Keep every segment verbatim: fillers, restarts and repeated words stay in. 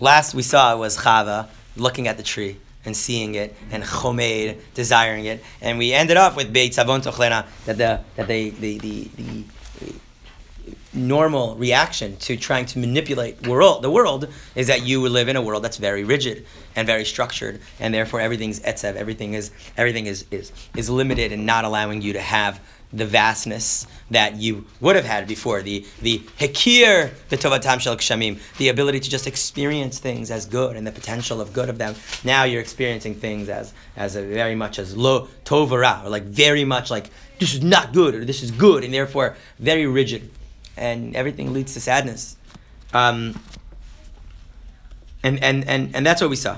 Last we saw was Chava looking at the tree and seeing it, and Chomed desiring it, and we ended up with Beit Savon Tochlena, that the that they the the the normal reaction to trying to manipulate world the world is that you live in a world that's very rigid and very structured, and therefore everything's etzev, everything is everything is is is limited and not allowing you to have the vastness that you would have had before, the the hekir, the tovatam shel kshamim, the ability to just experience things as good and the potential of good of them. Now you're experiencing things as as a, very much as lo tovera, or like very much like this is not good or this is good, and therefore very rigid, and everything leads to sadness. Um, and and and and that's what we saw.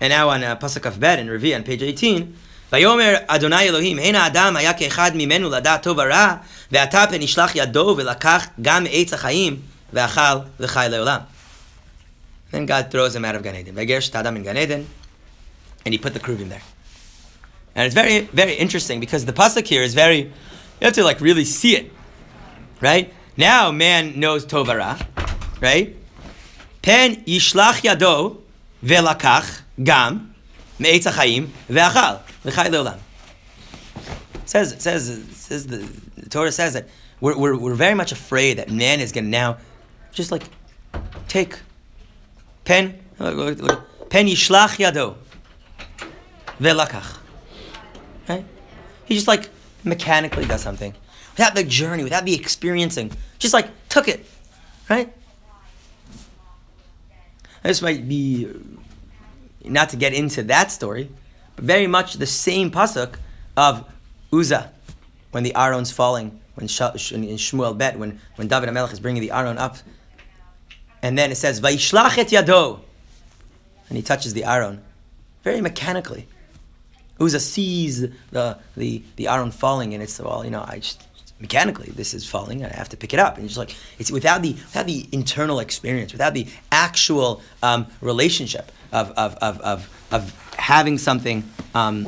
And now on uh, Pasuk of Bed in Revi on page eighteen. Vayomer Adonai Elohim, Hein Adam Haya Kechad Mimenu Ladat Tov Hara, Ve'ata Peh Nishlach Yado Ve'lakach Gam Eitz HaChaim Ve'achal V'chai Le'olam. Then God throws him out of Gan Eden. Vayegersh et Adam min Gan Eden, and he put the Keruvim there. And it's very, very interesting because the pasuk here is very, you have to like really see it, right? Now man knows Tov Hara, right? Pen Yishlach Yado Ve'lakach Gam Me'etz HaChaim Ve'achal. It says, it says, it says the, the Torah says that we're, we're we're very much afraid that man is going to now just like take pen pen yishlach yado ve'lakach, right? He just like mechanically does something without the journey, without the experiencing, just like took it, right? This might be not to get into that story. Very much the same pasuk of Uzzah, when the Aron's falling, when Sh- in Shmuel Bet, when, when David HaMelech is bringing the Aron up, and then it says Vayishlach et yado, and he touches the Aron, very mechanically. Uzzah sees the the the Aron falling, and it's well, you know, I just mechanically this is falling, I have to pick it up, and it's just like it's without the without the internal experience, without the actual um, relationship of of of of of. Having something, um,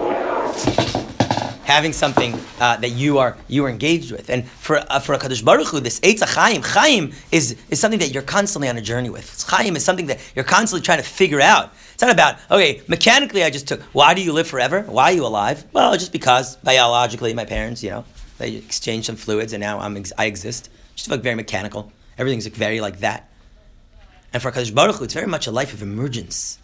having something uh, that you are you are engaged with, and for uh, for HaKadosh Baruch Hu, this Eitz HaChaim, Chaim is is something that you're constantly on a journey with. It's Chaim is something that you're constantly trying to figure out. It's not about okay, mechanically I just took. Why do you live forever? Why are you alive? Well, just because biologically my parents, you know, they exchanged some fluids, and now I'm ex- I exist. Just like very mechanical. Everything's like very like that. And for HaKadosh Baruch Hu, it's very much a life of emergence.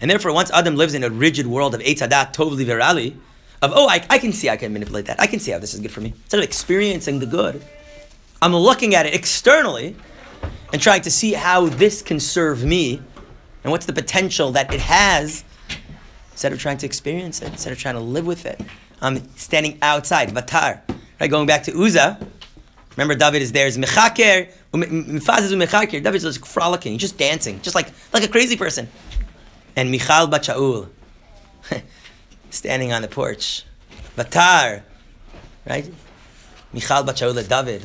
And therefore, once Adam lives in a rigid world of Eitadat, Tov Li Virali, of, oh, I, I can see I can manipulate that. I can see how this is good for me. Instead of experiencing the good, I'm looking at it externally and trying to see how this can serve me and what's the potential that it has instead of trying to experience it, instead of trying to live with it. I'm standing outside, Vatar. Right, going back to Uzzah. Remember, David is there, is Mechaker, Mifazes Mechaker. David's just frolicking, just dancing, just like like a crazy person. And Michal bat Shaul, standing on the porch, Vatar, right? Michal bat Shaul David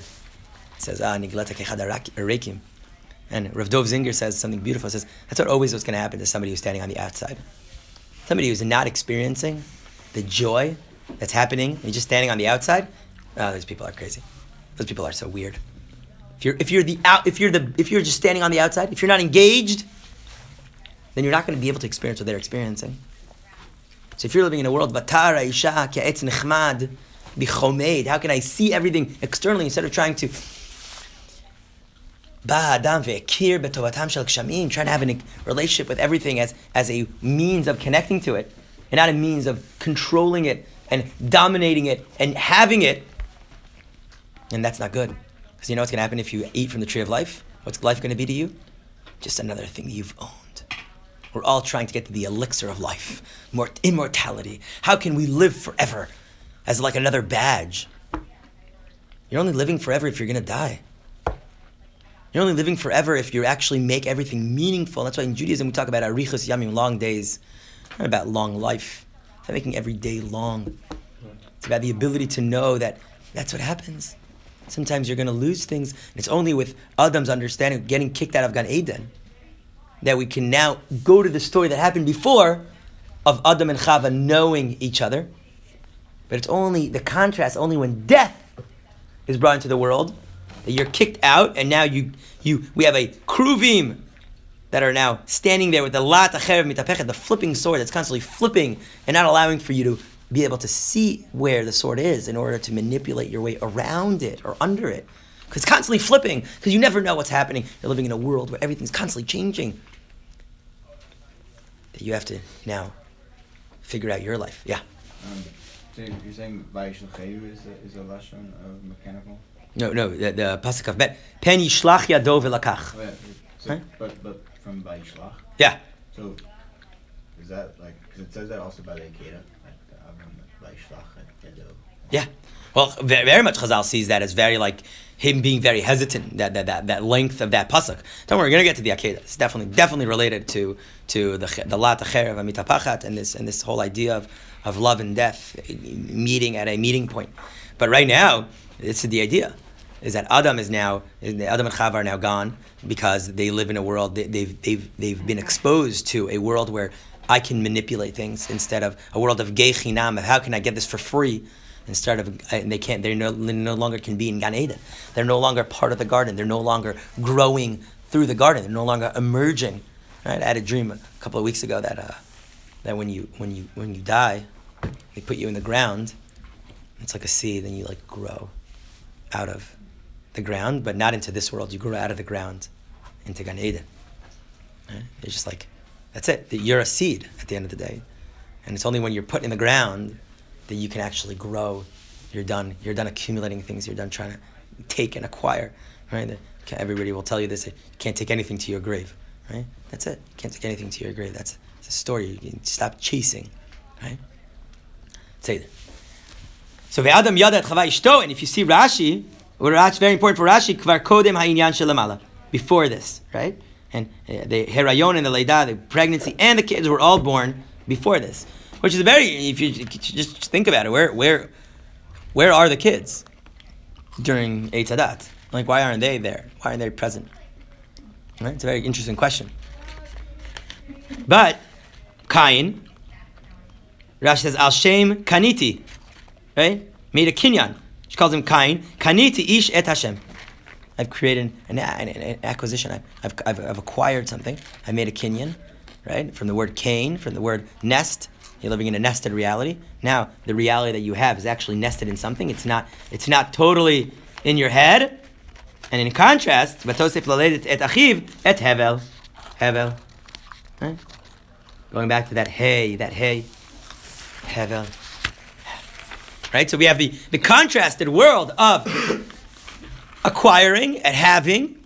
says, "Ah, niglata kechad arekim." And Rav Dov Zinger says something beautiful. Says that's what always was going to happen to somebody who's standing on the outside, somebody who's not experiencing the joy that's happening. You're just standing on the outside. Oh, those people are crazy. Those people are so weird. If you're if you're the out if you're the if you're just standing on the outside, if you're not engaged, then you're not going to be able to experience what they're experiencing. So if you're living in a world, Vatara Isha Ka'etz Nechmad Bichomed, how can I see everything externally instead of trying to Ba Adam Ve'ekir Betovatam Shel Kshamim, trying to have a relationship with everything as, as a means of connecting to it, and not a means of controlling it and dominating it and having it. And that's not good. Because you know what's going to happen if you eat from the tree of life? What's life going to be to you? Just another thing that you've owned. We're all trying to get to the elixir of life, more immortality. How can we live forever as like another badge? You're only living forever if you're going to die. You're only living forever if you actually make everything meaningful. That's why in Judaism we talk about arichas yamim, long days. It's not about long life. It's not making every day long. It's about the ability to know that that's what happens. Sometimes you're going to lose things. And it's only with Adam's understanding of getting kicked out of Gan Eden that we can now go to the story that happened before of Adam and Chava knowing each other. But it's only the contrast, only when death is brought into the world that you're kicked out, and now you you we have a Keruvim that are now standing there with the la tacherev mitapechet, the flipping sword that's constantly flipping and not allowing for you to be able to see where the sword is in order to manipulate your way around it or under it. Because it's constantly flipping, because you never know what's happening. You're living in a world where everything's constantly changing. That you have to now figure out your life. Yeah? Um, so you're saying Vayishlacheu is a, is a lashon of mechanical? No, no, the, the Pasuk of Bet. Pen Yishlach Yado Velakach. Oh, yeah. So, huh? But, but from Vayishlach? Yeah. So is that like, because it says that also by the Akeda. Yeah, well, very, very much Chazal sees that as very like him being very hesitant. That that that, that length of that pasuk. Don't worry, we're gonna get to the Akedah. It's definitely definitely related to to the the la tacherev mitapachat and this and this whole idea of, of love and death meeting at a meeting point. But right now, it's the idea is that Adam is now Adam and Chava are now gone because they live in a world they, they've they've they've been exposed to a world where I can manipulate things instead of a world of gechinam, of how can I get this for free, instead of, and they can't, they no, no longer can be in Gan Eden. They're no longer part of the garden. They're no longer growing through the garden. They're no longer emerging. Right? I had a dream a couple of weeks ago that uh, that when you when you when you die, they put you in the ground. It's like a seed, and you like grow out of the ground, but not into this world. You grow out of the ground into Gan Eden. Right? It's just like, that's it. That you're a seed at the end of the day, and it's only when you're put in the ground that you can actually grow. You're done. You're done accumulating things. You're done trying to take and acquire. Right? Everybody will tell you this: you can't take anything to your grave. Right? That's it. You can't take anything to your grave. That's it's a story. You can stop chasing. Right? Say that. So ve'adam yadat chava ishto, and if you see Rashi, Rashi very important for Rashi. Kvar kodem ha'inyan shelamala. Before this, right? And the herayon and the leidah, the pregnancy and the kids were all born before this, which is very. If you just think about it, where where where are the kids during Eitadat? Like, why aren't they there? Why aren't they present? Right? It's a very interesting question. But Kain, Rashi says al Shem kaniti, right? Made a Kinyan. She calls him Kain kaniti ish et Hashem. I've created an, an, an acquisition. I've, I've I've acquired something. I made a kinyan, right? From the word Cain, from the word nest. You're living in a nested reality. Now the reality that you have is actually nested in something. It's not. It's not totally in your head. And in contrast, v'tosef l'ledet et achiv et hevel, hevel. Right? Going back to that hey, that hey, hevel. Right. So we have the the contrasted world of acquiring and having,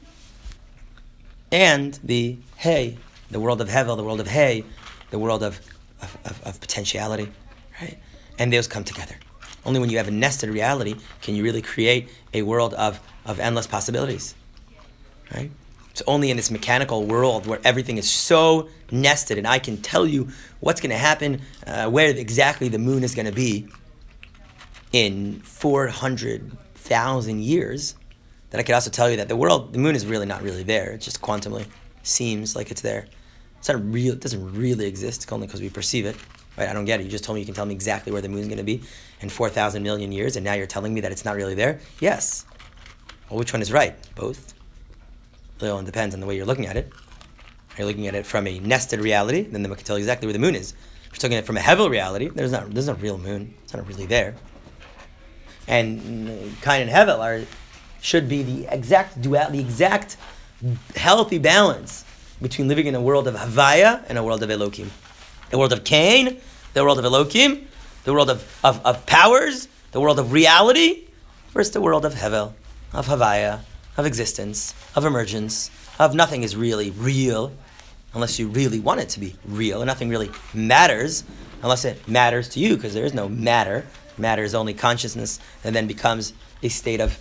and the hey, the world of Hevel, the world of hey, the world of of, of of potentiality, right? And those come together. Only when you have a nested reality can you really create a world of, of endless possibilities, right? It's only in this mechanical world where everything is so nested, and I can tell you what's going to happen, uh, where exactly the moon is going to be in four hundred thousand years. That I could also tell you that the world, the moon is really not really there. It just quantumly seems like it's there. It's not real. It doesn't really exist. It's only because we perceive it. Right? I don't get it. You just told me you can tell me exactly where the moon's going to be in four thousand million years, and now you're telling me that it's not really there? Yes. Well, which one is right? Both. It all depends on the way you're looking at it. If you're looking at it from a nested reality, then we can tell you exactly where the moon is. If you're looking at it from a Hevel reality, there's not there's no real moon. It's not really there. And Kain and Hevel are... should be the exact dual, the exact healthy balance between living in a world of Havaya and a world of Elohim. The world of Cain, the world of Elohim, the world of, of, of powers, the world of reality, versus the world of Hevel, of Havaya, of existence, of emergence, of nothing is really real unless you really want it to be real, and nothing really matters unless it matters to you, because there is no matter. Matter is only consciousness, and then becomes a state of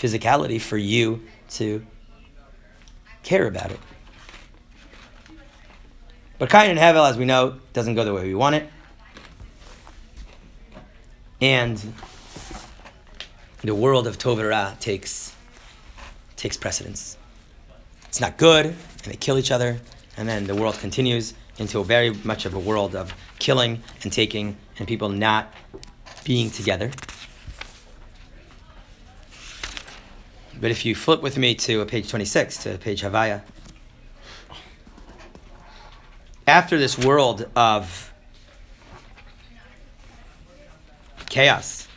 physicality for you to care about it. But Kain and Hevel, as we know, doesn't go the way we want it. And the world of Tovera takes takes precedence. It's not good, and they kill each other, and then the world continues into a very much of a world of killing and taking and people not being together. But if you flip with me to page twenty-six, to page Havaya, after this world of chaos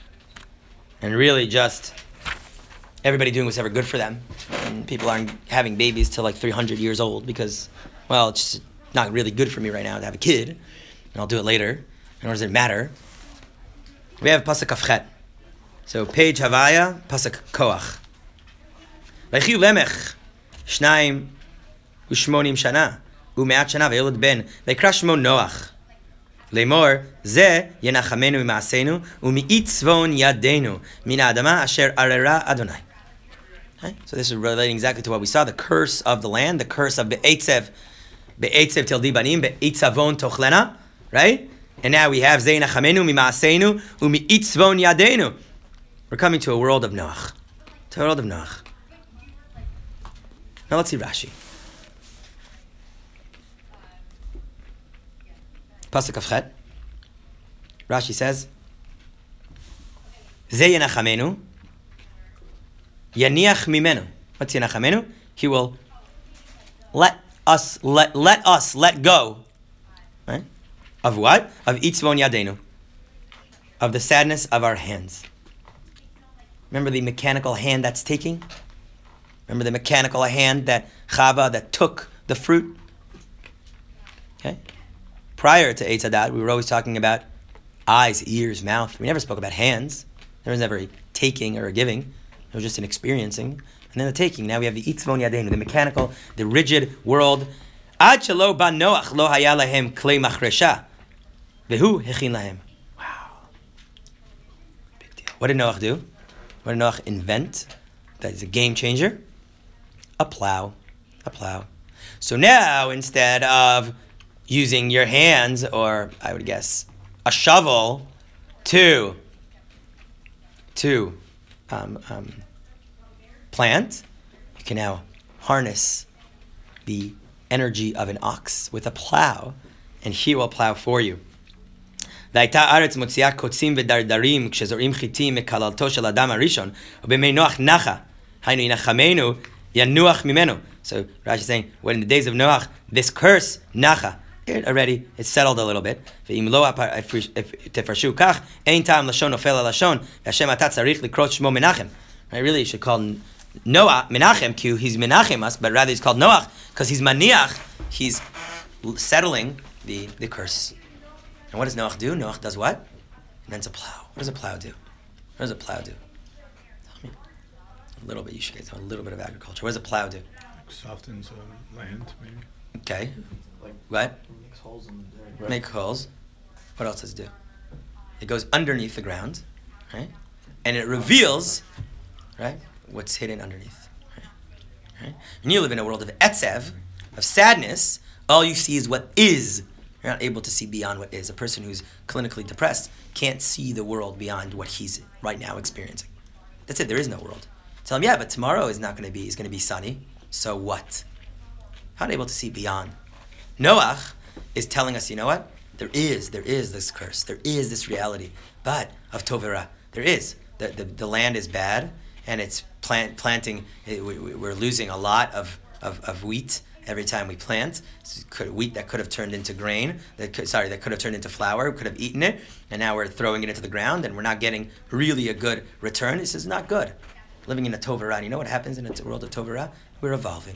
and really just everybody doing what's ever good for them, and people aren't having babies till like three hundred years old because, well, it's just not really good for me right now to have a kid, and I'll do it later, and what does it matter? We have Pasuk Kafchet. So page Havaya, Pasuk Koach. V'chiu lemech, shnayim u'shmonim shana, u'me'at shana ve'yolad ben, ve'ikra shmo Noach. Le'mor, ze yenachamenu mi'ma'aseinu, u'mi'itzvon yadenu, min ha'adama asher arera Adonai. Okay? So this is relating exactly to what we saw, the curse of the land, the curse of be'etzev, be'etzev teldi banim, be'itzavon tochlena, right? And now we have ze yenachamenu mi'ma'aseinu, u'mi'itzvon yadenu. We're coming to a world of Noach. To a world of Noach. Now let's see Rashi. Pasuk Avchet. Rashi says, Ze yenachamenu, yaniach mimenu. What's yenachamenu? He will let us, let, let us, let go. Right? Of what? Of itzvon yadenu. Of the sadness of our hands. Remember the mechanical hand that's taking? Remember the mechanical hand that Chava, that took the fruit? Okay? Prior to Eitadat, we were always talking about eyes, ears, mouth. We never spoke about hands. There was never a taking or a giving. It was just an experiencing. And then the taking. Now we have the itzvon yadenu, the mechanical, the rigid world. Ad shelo ba Noach lo haya lahem klei machresha. Vehu hechin lahem. Wow. Big deal. What did Noach do? What did Noach invent? That is a game changer. A plow. A plow. So now, instead of using your hands, or I would guess, a shovel to, to um, um, plant, you can now harness the energy of an ox with a plow, and he will plow for you. והייתה ארץ מוציאה קוצים ודרדרים כשזורעים חיטים מקללתו של אדם הראשון ובימי נוח נחה היינו ינחמנו ינוח ממנו. So Rashi is saying, when in the days of Noach, this curse, nacha, it already, it's settled a little bit. ואם לא תפרשו כך, אין טעם לשון נופל על לשון, והשם אתה צריך לקרוא שמו מנחם. I really should call Noah Menachem, because he's Menachem us, but rather he's called Noach, because he's maniach, he's settling the, the curse. And what does Noach do? Noach does what? Invents a plow. What does a plow do? What does a plow do? Tell me. A little bit, you should get a little bit of agriculture. What does a plow do? Like softens um, land, maybe. Okay. Like, what? Makes holes in the dirt. Right. Make holes. What else does it do? It goes underneath the ground, right? And it reveals, right, what's hidden underneath. Right? Right? When you live in a world of etzev, of sadness, all you see is what is. You're not able to see beyond what is. A person who's clinically depressed can't see the world beyond what he's right now experiencing. That's it. There is no world. Tell him, yeah, but tomorrow is not going to be. It's going to be sunny. So what? Not able to see beyond. Noach is telling us, you know what? There is, there is this curse. There is this reality. But of Tovera, there is. The, the, the land is bad, and it's plant, planting. It, we, we're losing a lot of, of, of wheat. Every time we plant, wheat that could have turned into grain, that could, sorry, that could have turned into flour, we could have eaten it, and now we're throwing it into the ground, and we're not getting really a good return. This is not good. Living in a Tovera, you know what happens in a world of Tovera? We're evolving.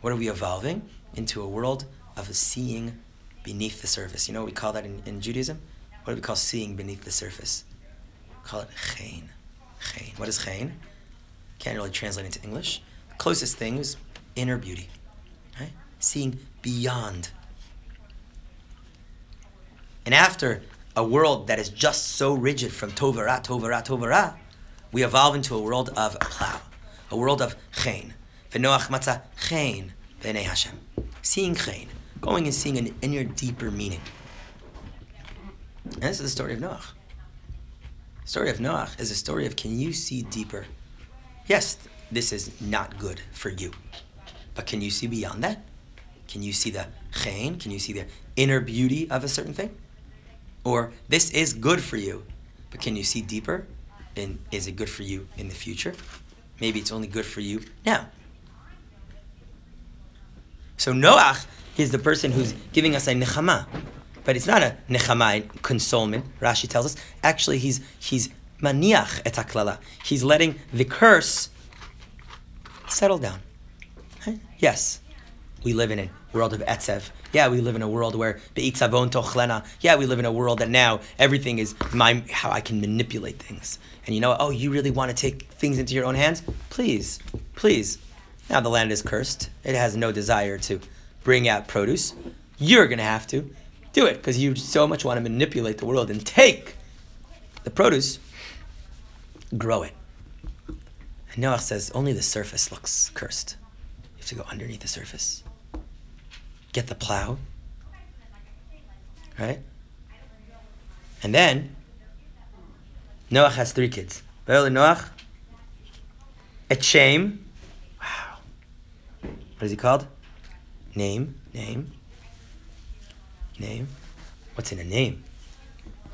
What are we evolving? Into a world of seeing beneath the surface. You know what we call that in, in Judaism? What do we call seeing beneath the surface? We call it Kain. Kain. What is Kain? Can't really translate into English. The closest thing is inner beauty. Seeing beyond. And after a world that is just so rigid from Tovera, Tovera, Tovera, we evolve into a world of a plow, a world of Chen. V'Noach matza Chen v'nei Hashem. Seeing Chen, going and seeing an inner, deeper meaning. And this is the story of Noach. The story of Noach is a story of, can you see deeper? Yes, this is not good for you. But can you see beyond that? Can you see the chen? Can you see the inner beauty of a certain thing? Or this is good for you, but can you see deeper? And is it good for you in the future? Maybe it's only good for you now. So Noach, is the person who's giving us a nechama. But it's not a nechama, consolement, Rashi tells us. Actually, he's he's maniach et haklala. He's letting the curse settle down. Right? Yes, we live in a world of etzev. Yeah, we live in a world where beitzavon tochlena. Yeah, we live in a world that now everything is my, how I can manipulate things. And you know, oh, you really want to take things into your own hands? Please, please. Now the land is cursed. It has no desire to bring out produce. You're going to have to do it because you so much want to manipulate the world and take the produce, grow it. And Noach says, only the surface looks cursed. You have to go underneath the surface. Get the plow, right? And then Noach has three kids. Vayoleh Noach et Shem. Wow. What is he called? Name, name, name. What's in a name?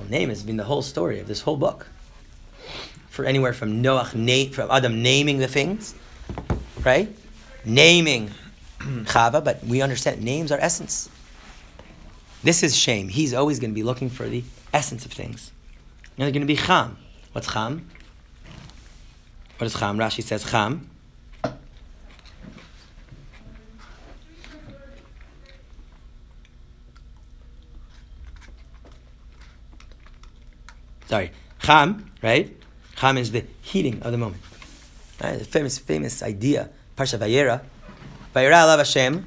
Well, name has been the whole story of this whole book. For anywhere from Noach, na- from Adam naming the things, right? Naming. Chava, but we understand names are essence. This is Shem. He's always going to be looking for the essence of things. Now they're going to be Cham. What's Cham? What is Cham? Rashi says Cham. Sorry. Cham, right? Cham is the heating of the moment. Right? The famous, famous idea, Parsha Vayera. Vayira alav Hashem,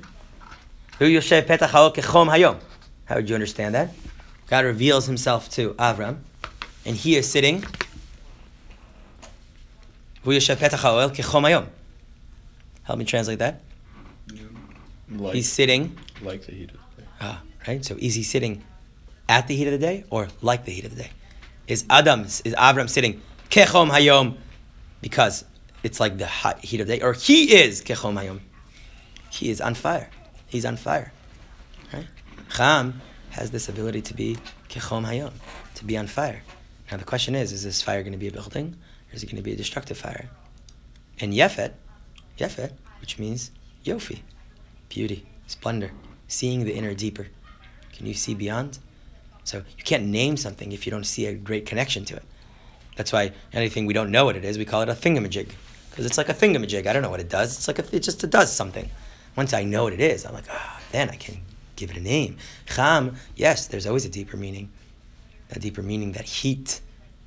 Hu Yoshev Petach Ha'ol Kechom Hayom. How would you understand that? God reveals himself to Avram, and he is sitting, Hu Yoshev Petach Ha'ol Kechom Hayom. Help me translate that. Like, he's sitting. Like the heat of the day. Ah, right? So is he sitting at the heat of the day, or like the heat of the day? Is Adam, is Avram sitting Kechom Hayom, because it's like the hot heat of the day, or he is Kechom Hayom? He is on fire. He's on fire. Right? Cham has this ability to be kechom hayom, to be on fire. Now the question is, is this fire going to be a building? Or is it going to be a destructive fire? And Yefet, Yefet, which means Yofi, beauty, splendor, seeing the inner deeper. Can you see beyond? So you can't name something if you don't see a great connection to it. That's why anything we don't know what it is, we call it a thingamajig. Because it's like a thingamajig. I don't know what it does. It's like a, it just it does something. Once I know what it is, I'm like, ah, oh, then I can give it a name. Cham, yes, there's always a deeper meaning. A deeper meaning, that heat,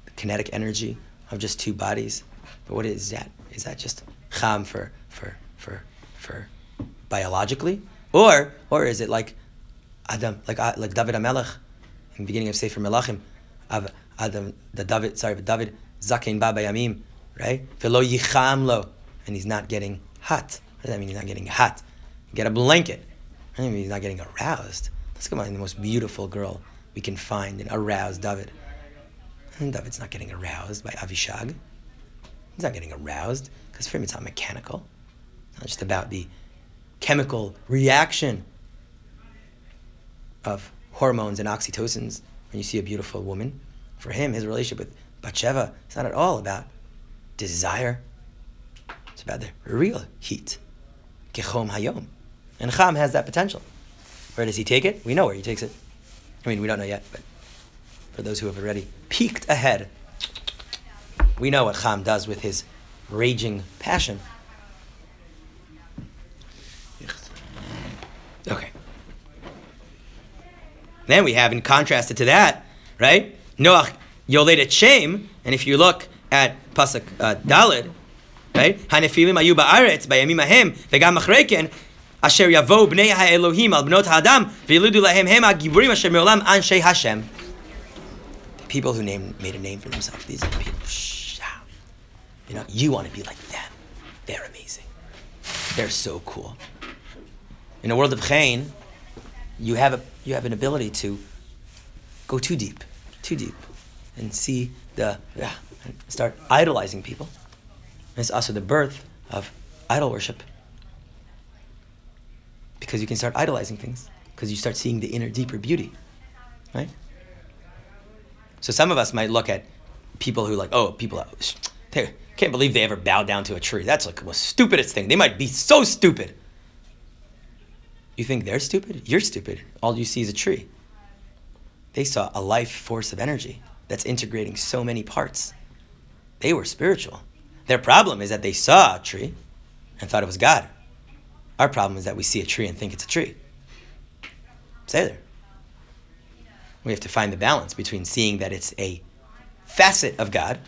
the kinetic energy of just two bodies. But what is that? Is that just cham for for for for biologically? Or or is it like Adam, like like David HaMelech in the beginning of Sefer Melachim, of Adam the David, sorry, but David Zakein Ba Bayamim, right? Velo yicham lo, and he's not getting hot. What does that mean he's not getting hot? Get a blanket. I mean, he's not getting aroused. Let's go on the most beautiful girl we can find and arouse David. And David's not getting aroused by Avishag. He's not getting aroused because for him it's not mechanical. It's not just about the chemical reaction of hormones and oxytocins when you see a beautiful woman. For him, his relationship with Batsheva, it's not at all about desire. It's about the real heat. Kechom hayom. And Cham has that potential. Where does he take it? We know where he takes it. I mean, we don't know yet, but for those who have already peeked ahead, we know what Cham does with his raging passion. Okay. Then we have, in contrast to that, right? Noach yoled et Shem, and if you look at Pasuk uh, Daled, right? Hanefilim ayu ba'aretz bayamim ahem v'gam achreken. Asher yavo bnei ha'elohim al bnot ha'adam v'yiludu lahem hem ha'giburim asher me'olam anshei Hashem. The people who named, made a name for themselves, these are the people, shh, you know, you want to be like them. They're amazing. They're so cool. In the world of Kain, you have a you have an ability to go too deep, too deep, and see the, yeah, and start idolizing people. And it's also the birth of idol worship. Because you can start idolizing things. Because you start seeing the inner, deeper beauty. Right? So some of us might look at people who are like, oh, people, are, they can't believe they ever bowed down to a tree. That's like the most stupidest thing. They might be so stupid. You You think they're stupid? You're stupid. All you see is a tree. They saw a life force of energy that's integrating so many parts. They were spiritual. Their problem is that they saw a tree and thought it was God. Our problem is that we see a tree and think it's a tree. Say there. We have to find the balance between seeing that it's a facet of God,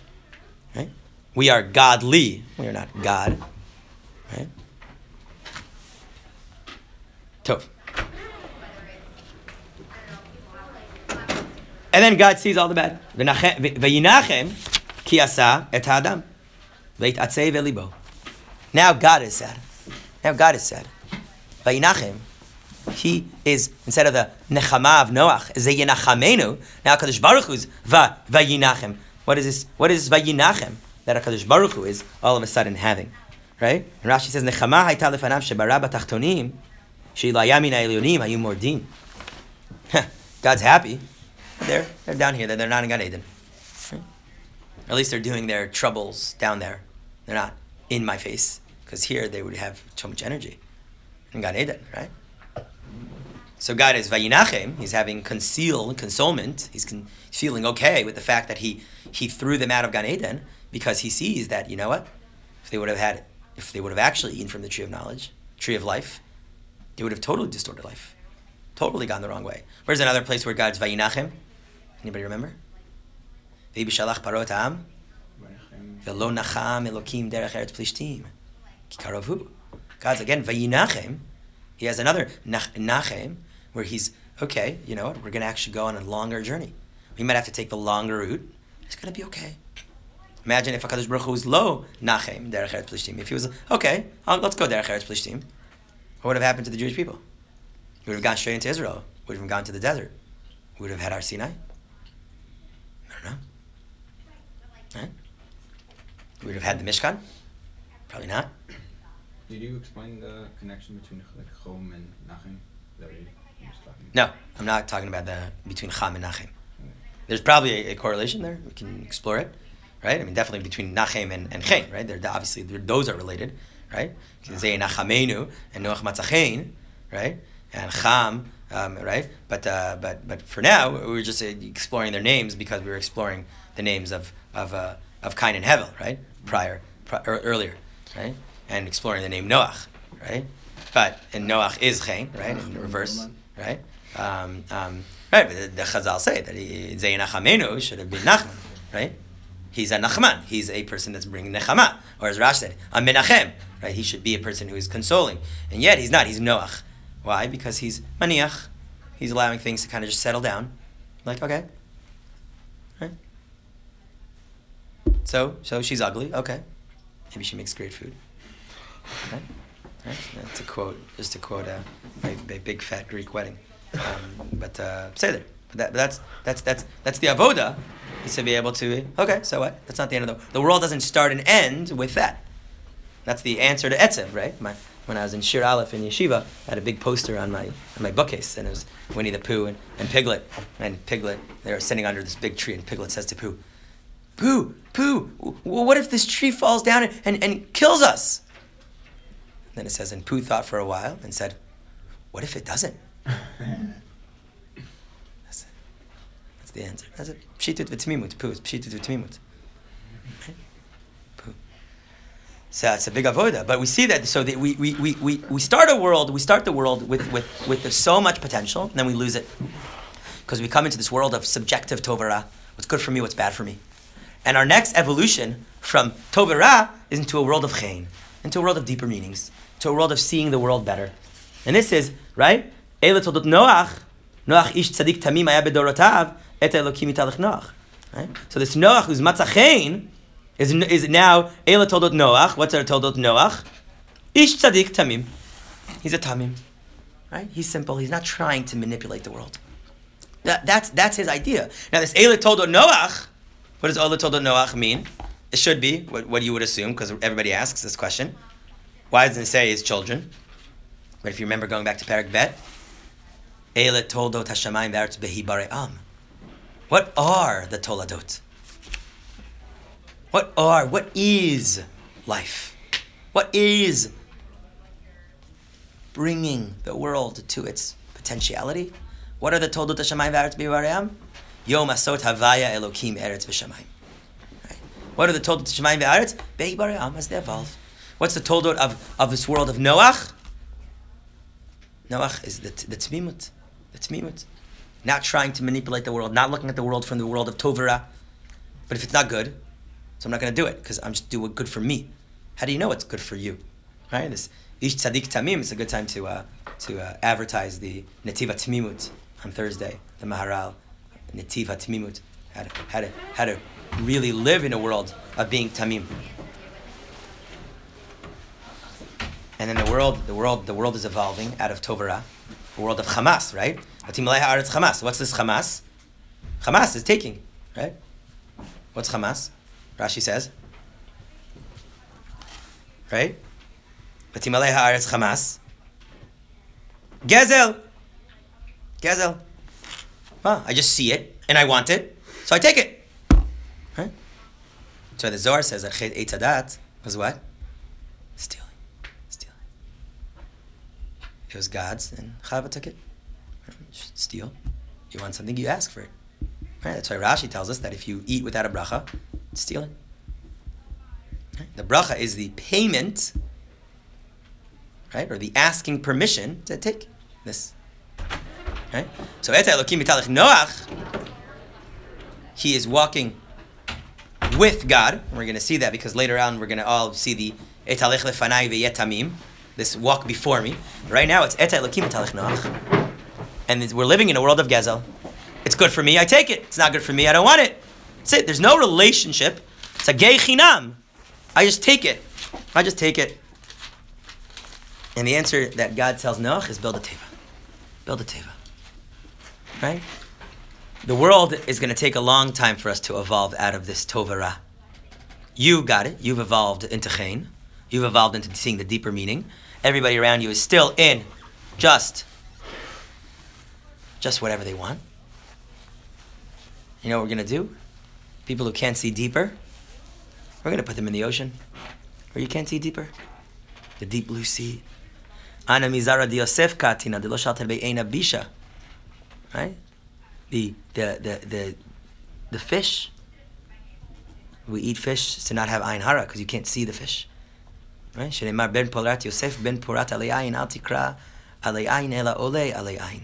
right? We are godly. We are not God, right? Tov. And then God sees all the bad. Vayinachem ki asa et ha'adam v'yitatzei v'libo. Now God is sad. Now God is sad. Vayinachem. He is, instead of the nechama of Noach, is a yenachamenu. Now HaKadosh Baruch Hu's va vayinachem. What is this? What is vayinachem that HaKadosh Baruch Hu is all of a sudden having, right? And Rashi says nechama hayta lefanav shebara batachtonim she'ilaya min ha'elyonim hayu mordim. God's happy. They're they're down here. They're, they're not in Gan Eden. Right? At least they're doing their troubles down there. They're not in my face, because here they would have so much energy in Gan Eden, right? So God is vayinachem. He's having conceal, consolement. He's con- feeling okay with the fact that he he threw them out of Gan Eden, because he sees that, you know what, if they would have had, if they would have actually eaten from the tree of knowledge, tree of life, they would have totally distorted life, totally gone the wrong way. Where's another place where God's vayinachem? Anybody remember? Ve'i b'shalach paro ta'am ve'lo nacham elokim derech eretz plishtim ki karovu. God's again vayinachem. He has another nachem, where he's, okay, you know what, we're going to actually go on a longer journey. We might have to take the longer route. It's going to be okay. Imagine if HaKadosh Baruch Hu was low nachem, derech eretz plishtim. If he was, okay, I'll, let's go derech eretz plishtim. What would have happened to the Jewish people? We would have gone straight into Israel. We would have gone to the desert. We would have had our Sinai. I don't know. Right? We would have had the Mishkan. Probably not. Did you explain the connection between Chom and Nachem? No, I'm not talking about the between Cham and Nachem. There's probably a, a correlation there. We can explore it, right? I mean, definitely between Nachem and, and Chen, right? They're obviously they're, those are related, right? Zeh Nachamenu and Noach Matzachein, right? And Cham, um, right? But uh, but but for now, we we're just uh, exploring their names, because we were exploring the names of of uh, of Kain and Hevel, right? Prior, pri- or earlier, right? And exploring the name Noach, right? But and Noach is Chain, right? In reverse, right? Um, um, right. But the, the Chazal say that he Zayin Achamenu should have been Nachman, right? He's a Nachman. He's a person that's bringing Nechama, or as Rashi said, a Menachem, right? He should be a person who is consoling, and yet he's not. He's Noach. Why? Because he's Maniach. He's allowing things to kind of just settle down, like okay, right? So so she's ugly. Okay, maybe she makes great food. Right? Right? That's a quote, just to quote a, a, a big fat Greek wedding. Um, but uh, say there. But that, but that's that's that's that's the avoda, is to be able to. Okay, so what? That's not the end of the. The world doesn't start and end with that. That's the answer to etzev, right? My, when I was in Shir Aleph in yeshiva, I had a big poster on my on my bookcase, and it was Winnie the Pooh and, and Piglet, and Piglet. They were sitting under this big tree, and Piglet says to Pooh, "Pooh, Pooh, w- what if this tree falls down and, and, and kills us?" Then it says, and Pooh thought for a while and said, what if it doesn't? That's it. That's the answer. That's it. Pshitut v'timimut. Pooh is Pshitut v'timimut. Pooh. So it's a big avoda. But we see that, so that we, we, we, we, we start a world, we start the world with, with, with so much potential, and then we lose it. Because we come into this world of subjective Tovera. What's good for me, what's bad for me. And our next evolution from Tovera is into a world of Kain, into a world of deeper meanings, to a world of seeing the world better. And this is, right? Eilat Toldot Noach, Noach ish tzadik tamim haya bedorotav, et Elokim italech Noach. Right? So this Noach who's matzachein is is now Eilat Toldot Noach. What's Eilat Toldot Noach? Ish tzadik tamim. He's a tamim. Right? He's simple. He's not trying to manipulate the world. That that's that's his idea. Now this Eilat Toldot Noach, what does Eilat Toldot Noach mean? It should be what, what you would assume, because everybody asks this question. Why doesn't it say his children? But if you remember going back to Perek Bet, Eilat Toldot Hashamayim V'Aretz Behi Barei Am. What are the Toladot? What are, what is life? What is bringing the world to its potentiality. What are the Toldot Hashamayim V'Aretz B'Yivarayam? Yom Asot Havaya Elokim Eretz V'Shamayim. What are the Toldot Hashamayim V'Aretz? B'Yivarayam, as they evolve. What's the Toldot of, of this world of Noach? Noach is the the Tzmimut, the Tzmimut. Not trying to manipulate the world, not looking at the world from the world of Tovera. But if it's not good, so I'm not going to do it, because I'm just doing what's good for me. How do you know what's good for you? Right? This Ish Tzadik Tamim, it's a good time to uh, to uh, advertise the Netiva Tzmimut on Thursday, the Maharal, Netiva Tzmimut, how to, how, to, how to really live in a world of being Tamim. And then the world, the world, the world is evolving out of Tovera, the world of Hamas, right? Hamas. What's this Hamas? Hamas is taking, right? What's Hamas? Rashi says, right? Batimalei haaretz Hamas. Gezel. Gezel. Well, I just see it and I want it, so I take it. Right? So the Zohar says that Eitadat was what? Stealing. Stealing. It was God's and Chava took it. Steal. You want something, you ask for it. Right? That's why Rashi tells us that if you eat without a bracha, it's stealing. Right? The bracha is the payment, right, or the asking permission to take this. Right? So Eta Elokim Mitalech Noach, he is walking with God. And we're going to see that because later on we're going to all see the Etalech Lefanai Veyetamim, this walk before me. But right now it's Eta Elokim Mitalech Noach. And we're living in a world of Gezel. It's good for me, I take it. It's not good for me, I don't want it. That's it. There's no relationship. It's a gei chinam. I just take it. I just take it. And the answer that God tells Noach is build a Teva. Build a Teva. Right? The world is going to take a long time for us to evolve out of this Tovera. You got it. You've evolved into Kain. You've evolved into seeing the deeper meaning. Everybody around you is still in just, just whatever they want. You know what we're going to do? People who can't see deeper, we're going to put them in the ocean. Or you can't see deeper. The deep blue sea. Ana mizara di Yosef katina de lo shalter be'ena bisha. Right? The, the, the, the, the fish. We eat fish to not have ayin hara because you can't see the fish. Right? Shenemar ben porat Yosef ben porat alei ayin al tikra alei ayin ela ole alei ayin.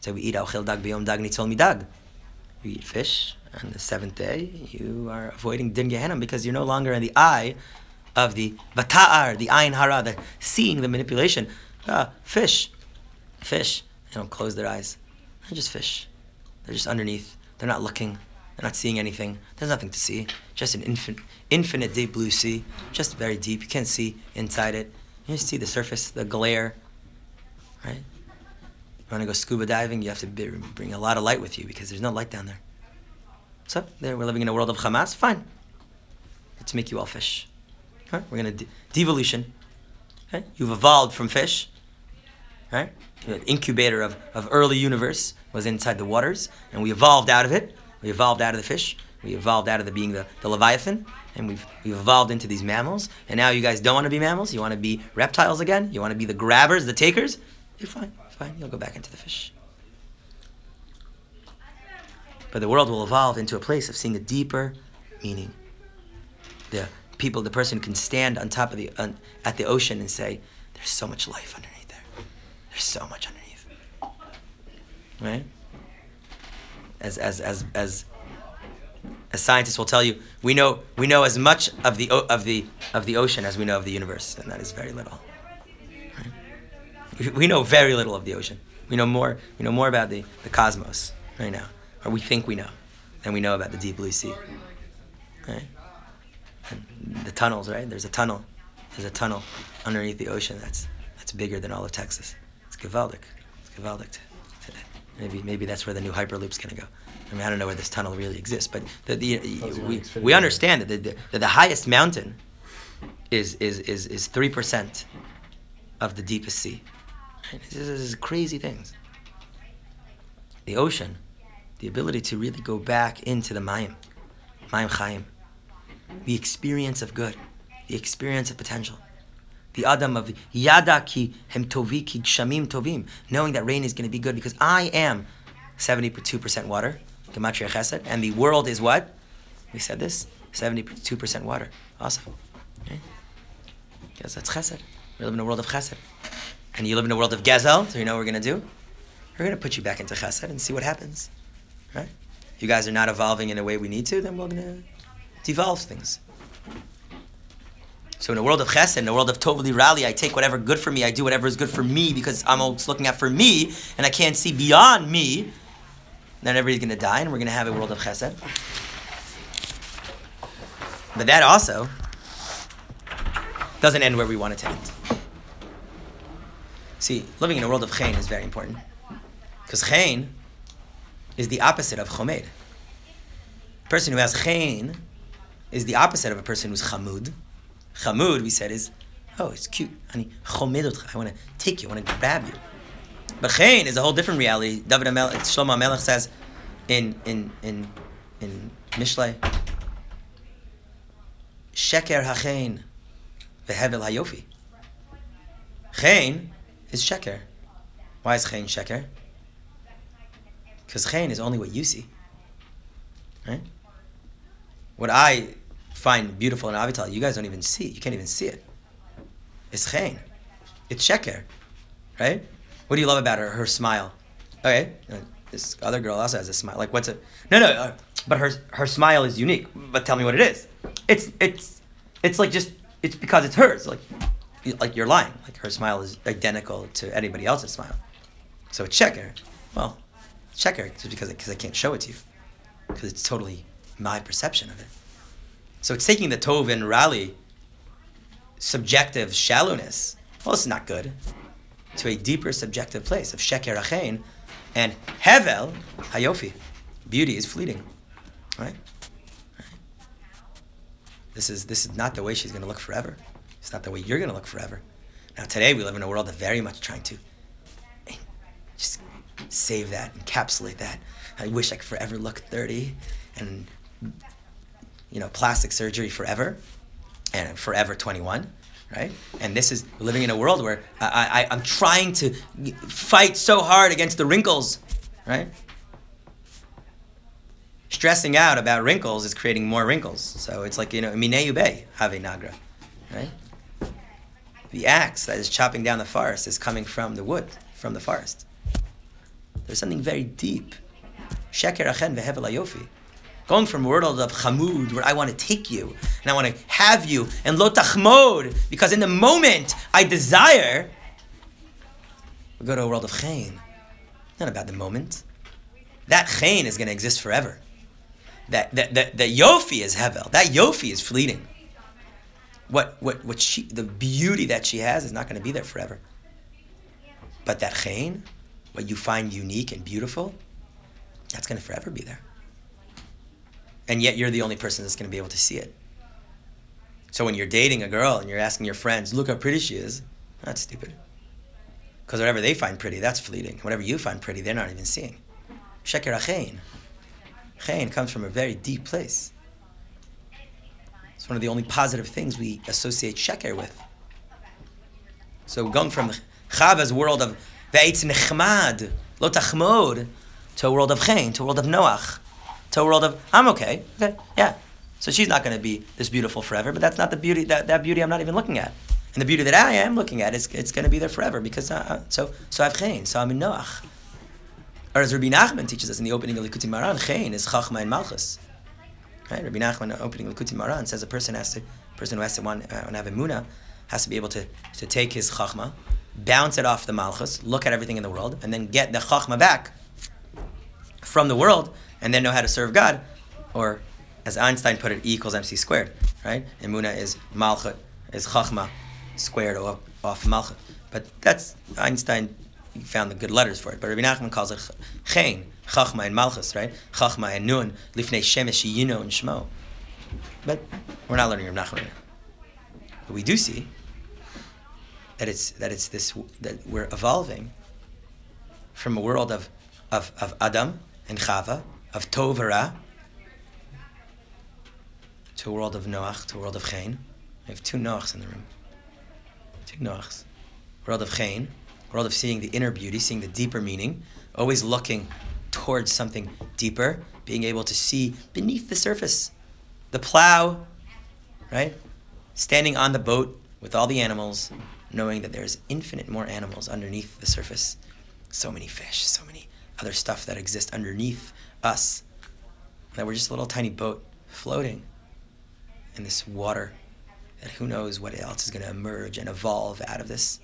So we eat ochel dag beyom dag nitzol midag. You eat fish, on the seventh day, you are avoiding Din Gehenim because you're no longer in the eye of the Vata'ar, the Ayin Hara, the seeing, the manipulation. Ah, fish, fish. They don't close their eyes. They're just fish. They're just underneath. They're not looking. They're not seeing anything. There's nothing to see. Just an infin- infinite deep blue sea. Just very deep. You can't see inside it. You just see the surface, the glare, right? You want to go scuba diving, you have to be, bring a lot of light with you because there's no light down there. So, there we're living in a world of Hamas. Fine. Let's make you all fish. Right? We're going to de- devolution. Okay? You've evolved from fish. Right? The incubator of, of early universe was inside the waters, and we evolved out of it. We evolved out of the fish. We evolved out of the being the, the Leviathan, and we've, we've evolved into these mammals. And now you guys don't want to be mammals. You want to be reptiles again. You want to be the grabbers, the takers. You're fine. Fine, you'll go back into the fish. But the world will evolve into a place of seeing a deeper meaning. The people, the person can stand on top of the on, at the ocean and say, "There's so much life underneath there. There's so much underneath." Right? As as as as as scientists will tell you, we know we know as much of the of the of the ocean as we know of the universe, and that is very little. We know very little of the ocean. We know more. We know more about the, the cosmos right now, or we think we know, than we know about the deep blue sea. Right? And the tunnels, right? There's a tunnel. There's a tunnel underneath the ocean that's that's bigger than all of Texas. It's gewaldic. It's gewaldic today. Maybe maybe that's where the new Hyperloop's gonna go. I mean, I don't know where this tunnel really exists, but the, the, the we we understand that the, the that the highest mountain is is is is three percent of the deepest sea. This is crazy things. The ocean, the ability to really go back into the Mayim, Mayim Chayim, the experience of good, the experience of potential, the Adam of Yada ki hem tovi ki gshamim tovim, knowing that rain is going to be good because I am seventy-two percent water, gematria chesed, and the world is what? We said this, seventy-two percent water. Awesome. Okay? Because that's chesed. We live in a world of chesed. And you live in a world of gezel, so you know what we're going to do? We're going to put you back into chesed and see what happens. Right? If you guys are not evolving in a way we need to, then we're going to devolve things. So in a world of chesed, in a world of tovli rally, I take whatever good for me, I do whatever is good for me because I'm always looking out for me and I can't see beyond me. Then everybody's going to die and we're going to have a world of chesed. But that also doesn't end where we want it to end. See, living in a world of chayin is very important because chayin is the opposite of chomed. A person who has chayin is the opposite of a person who's chamud. Chamud, we said, is, oh, it's cute. Honey, chomed, I want to take you, I want to grab you. But chayin is a whole different reality. David HaMelech, Shlomo HaMelech says in in in in Mishlei, Sheker hachayin v'hevel hayofi. Chayin is sheker. Why is chayin sheker? Because chayin is only what you see. Right? What I find beautiful in Avital, you guys don't even see. You can't even see it. It's chayin. It's sheker. Right? What do you love about her? Her smile. Okay. This other girl also has a smile. Like, what's it? No, no. Uh, but her her smile is unique. But tell me what it is. It's it's it's like just it's because it's hers. Like like you're lying. Like her smile is identical to anybody else's smile. So it's sheker. Well, it's sheker just because because I can't show it to you because it's totally my perception of it. So it's taking the tov and rally subjective shallowness. Well, it's not good. To a deeper subjective place of sheker achein and hevel hayofi. Beauty is fleeting. Right? This is this is not the way she's going to look forever. It's not the way you're going to look forever. Now today we live in a world of very much trying to just save that, encapsulate that. I wish I could forever look thirty, and you know, plastic surgery forever, and forever twenty-one, right? And this is we're living in a world where I, I I'm trying to fight so hard against the wrinkles, right? Stressing out about wrinkles is creating more wrinkles. So it's like, you know, Mineu Bey, Have Nagra, right? The axe that is chopping down the forest is coming from the wood, from the forest. There's something very deep. Sheker achen vehevel hayofi. Going from a world of chamud, where I want to take you, and I want to have you, and lo tachmod, because in the moment I desire, we go to a world of chayin. Not about the moment. That chayin is going to exist forever. That that that the yofi is hevel. That yofi is fleeting. What what what she the beauty that she has is not going to be there forever. But that chayin, what you find unique and beautiful, that's going to forever be there. And yet you're the only person that's going to be able to see it. So when you're dating a girl and you're asking your friends, "Look how pretty she is," that's stupid. Because whatever they find pretty, that's fleeting. Whatever you find pretty, they're not even seeing. Sheker achein. Chayin comes from a very deep place. It's one of the only positive things we associate sheker with. So going from Chava's world of ve'etz nechmad, lo tachmod, to a world of chayin, to a world of Noach, to a world of I'm okay, okay, yeah. So she's not going to be this beautiful forever, but that's not the beauty. That, that beauty I'm not even looking at, and the beauty that I am looking at is it's going to be there forever because uh, so so I have chayin, so I'm in Noach. Or as Rabbi Nachman teaches us in the opening of Likuti Maran, Chayin is Chachma and Malchus. Right? Rabbi Nachman, in the opening of Likuti Maran, says a person has to, a person who has to want, uh, have Emunah has to be able to, to take his Chachma, bounce it off the Malchus, look at everything in the world, and then get the Chachma back from the world, and then know how to serve God. Or, as Einstein put it, E equals M C squared. Right? Emunah is Malchut, is Chachma squared off, off Malchut. But that's Einstein. You found the good letters for it, but Rabbi Nachman calls it Chayin, Chachma and Malchus, right? Chachma and Nun, Lifnei Shemesh Yino and Shmo. But we're not learning Rabbi Nachman. But we do see that it's that it's this that we're evolving from a world of of, of Adam and Chava, of Tovera, to a world of Noach, to a world of Chayin. We have two Noachs in the room. Take Noach's world of Kain, world of seeing the inner beauty, seeing the deeper meaning, always looking towards something deeper, being able to see beneath the surface. The plow, right? Standing on the boat with all the animals, knowing that there's infinite more animals underneath the surface. So many fish, so many other stuff that exists underneath us. That we're just a little tiny boat floating in this water that who knows what else is going to emerge and evolve out of this.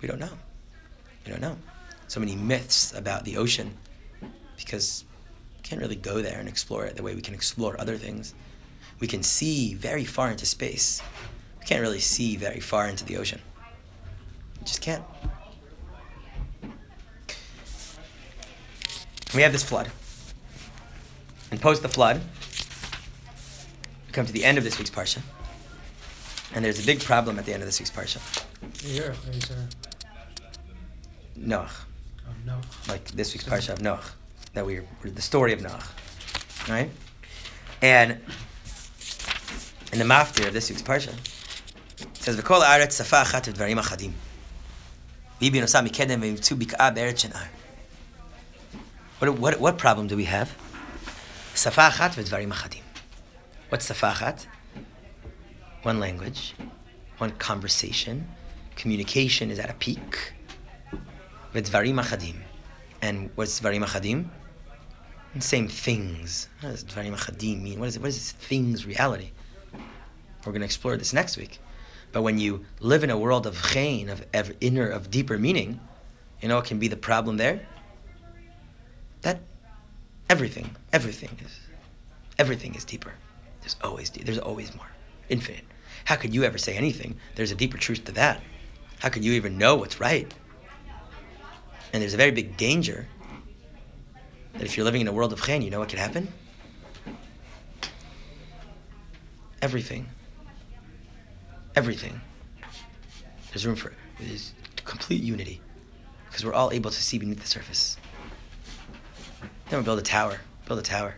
We don't know. We don't know. So many myths about the ocean because we can't really go there and explore it the way we can explore other things. We can see very far into space. We can't really see very far into the ocean. We just can't. We have this flood. And post the flood, we come to the end of this week's parsha. And there's a big problem at the end of this week's parsha. Here, is there? Noach. Oh, no. Like this week's parsha of Noach. That we we're the story of Noach. Right? And in the maftir of this week's parsha, it says, "V'kol ha'aretz safa achat v'dvarim achadim." Bibi nosa mikedem v'imtzu bik'a b'eretz shenar. What what what problem do we have? Safa achat v'dvarim achadim. What's safa achat? One language, one conversation. Communication is at a peak. V'dvarim achadim. And what's dvarim achadim? Same things. What does dvarim achadim mean? What is it? What is this things reality? We're going to explore this next week. But when you live in a world of chayin, of, of inner, of deeper meaning, you know what can be the problem there? That everything, everything is, everything is deeper. There's always, there's always more. Infinite. How could you ever say anything? There's a deeper truth to that. How could you even know what's right? And there's a very big danger that if you're living in a world of chayin, you know what could happen? Everything. Everything. There's room for it. There's complete unity. Because we're all able to see beneath the surface. Then we build a tower. Build a tower.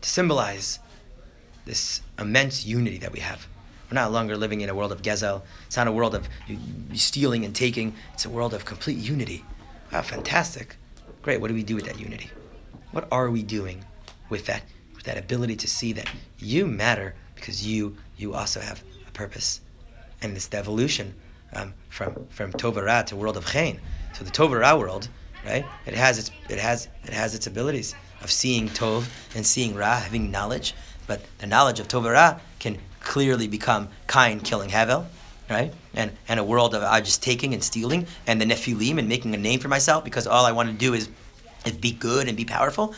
To symbolize this immense unity that we have. We're no longer living in a world of Gezel. It's not a world of stealing and taking. It's a world of complete unity. Wow, fantastic. Great, what do we do with that unity? What are we doing with that, with that ability to see that you matter because you, you also have purpose, and this evolution um, from from Tovera to world of Chayin. So the Tovera world, right? It has its it has it has its abilities of seeing Tov and seeing Ra, having knowledge. But the knowledge of Tovera can clearly become Kain killing Hevel, right? And and a world of I just taking and stealing and the Nephilim and making a name for myself because all I want to do is is be good and be powerful.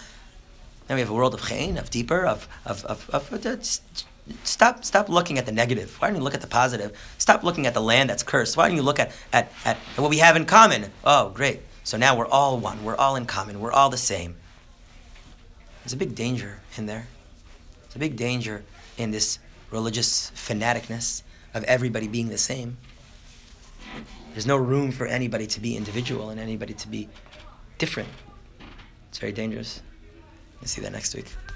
Then we have a world of Chayin, of deeper, of of of of. of just, Stop stop looking at the negative. Why don't you look at the positive? Stop looking at the land that's cursed. Why don't you look at, at, at what we have in common? Oh, great. So now we're all one. We're all in common. We're all the same. There's a big danger in there. There's a big danger in this religious fanaticness of everybody being the same. There's no room for anybody to be individual and anybody to be different. It's very dangerous. We'll see that next week.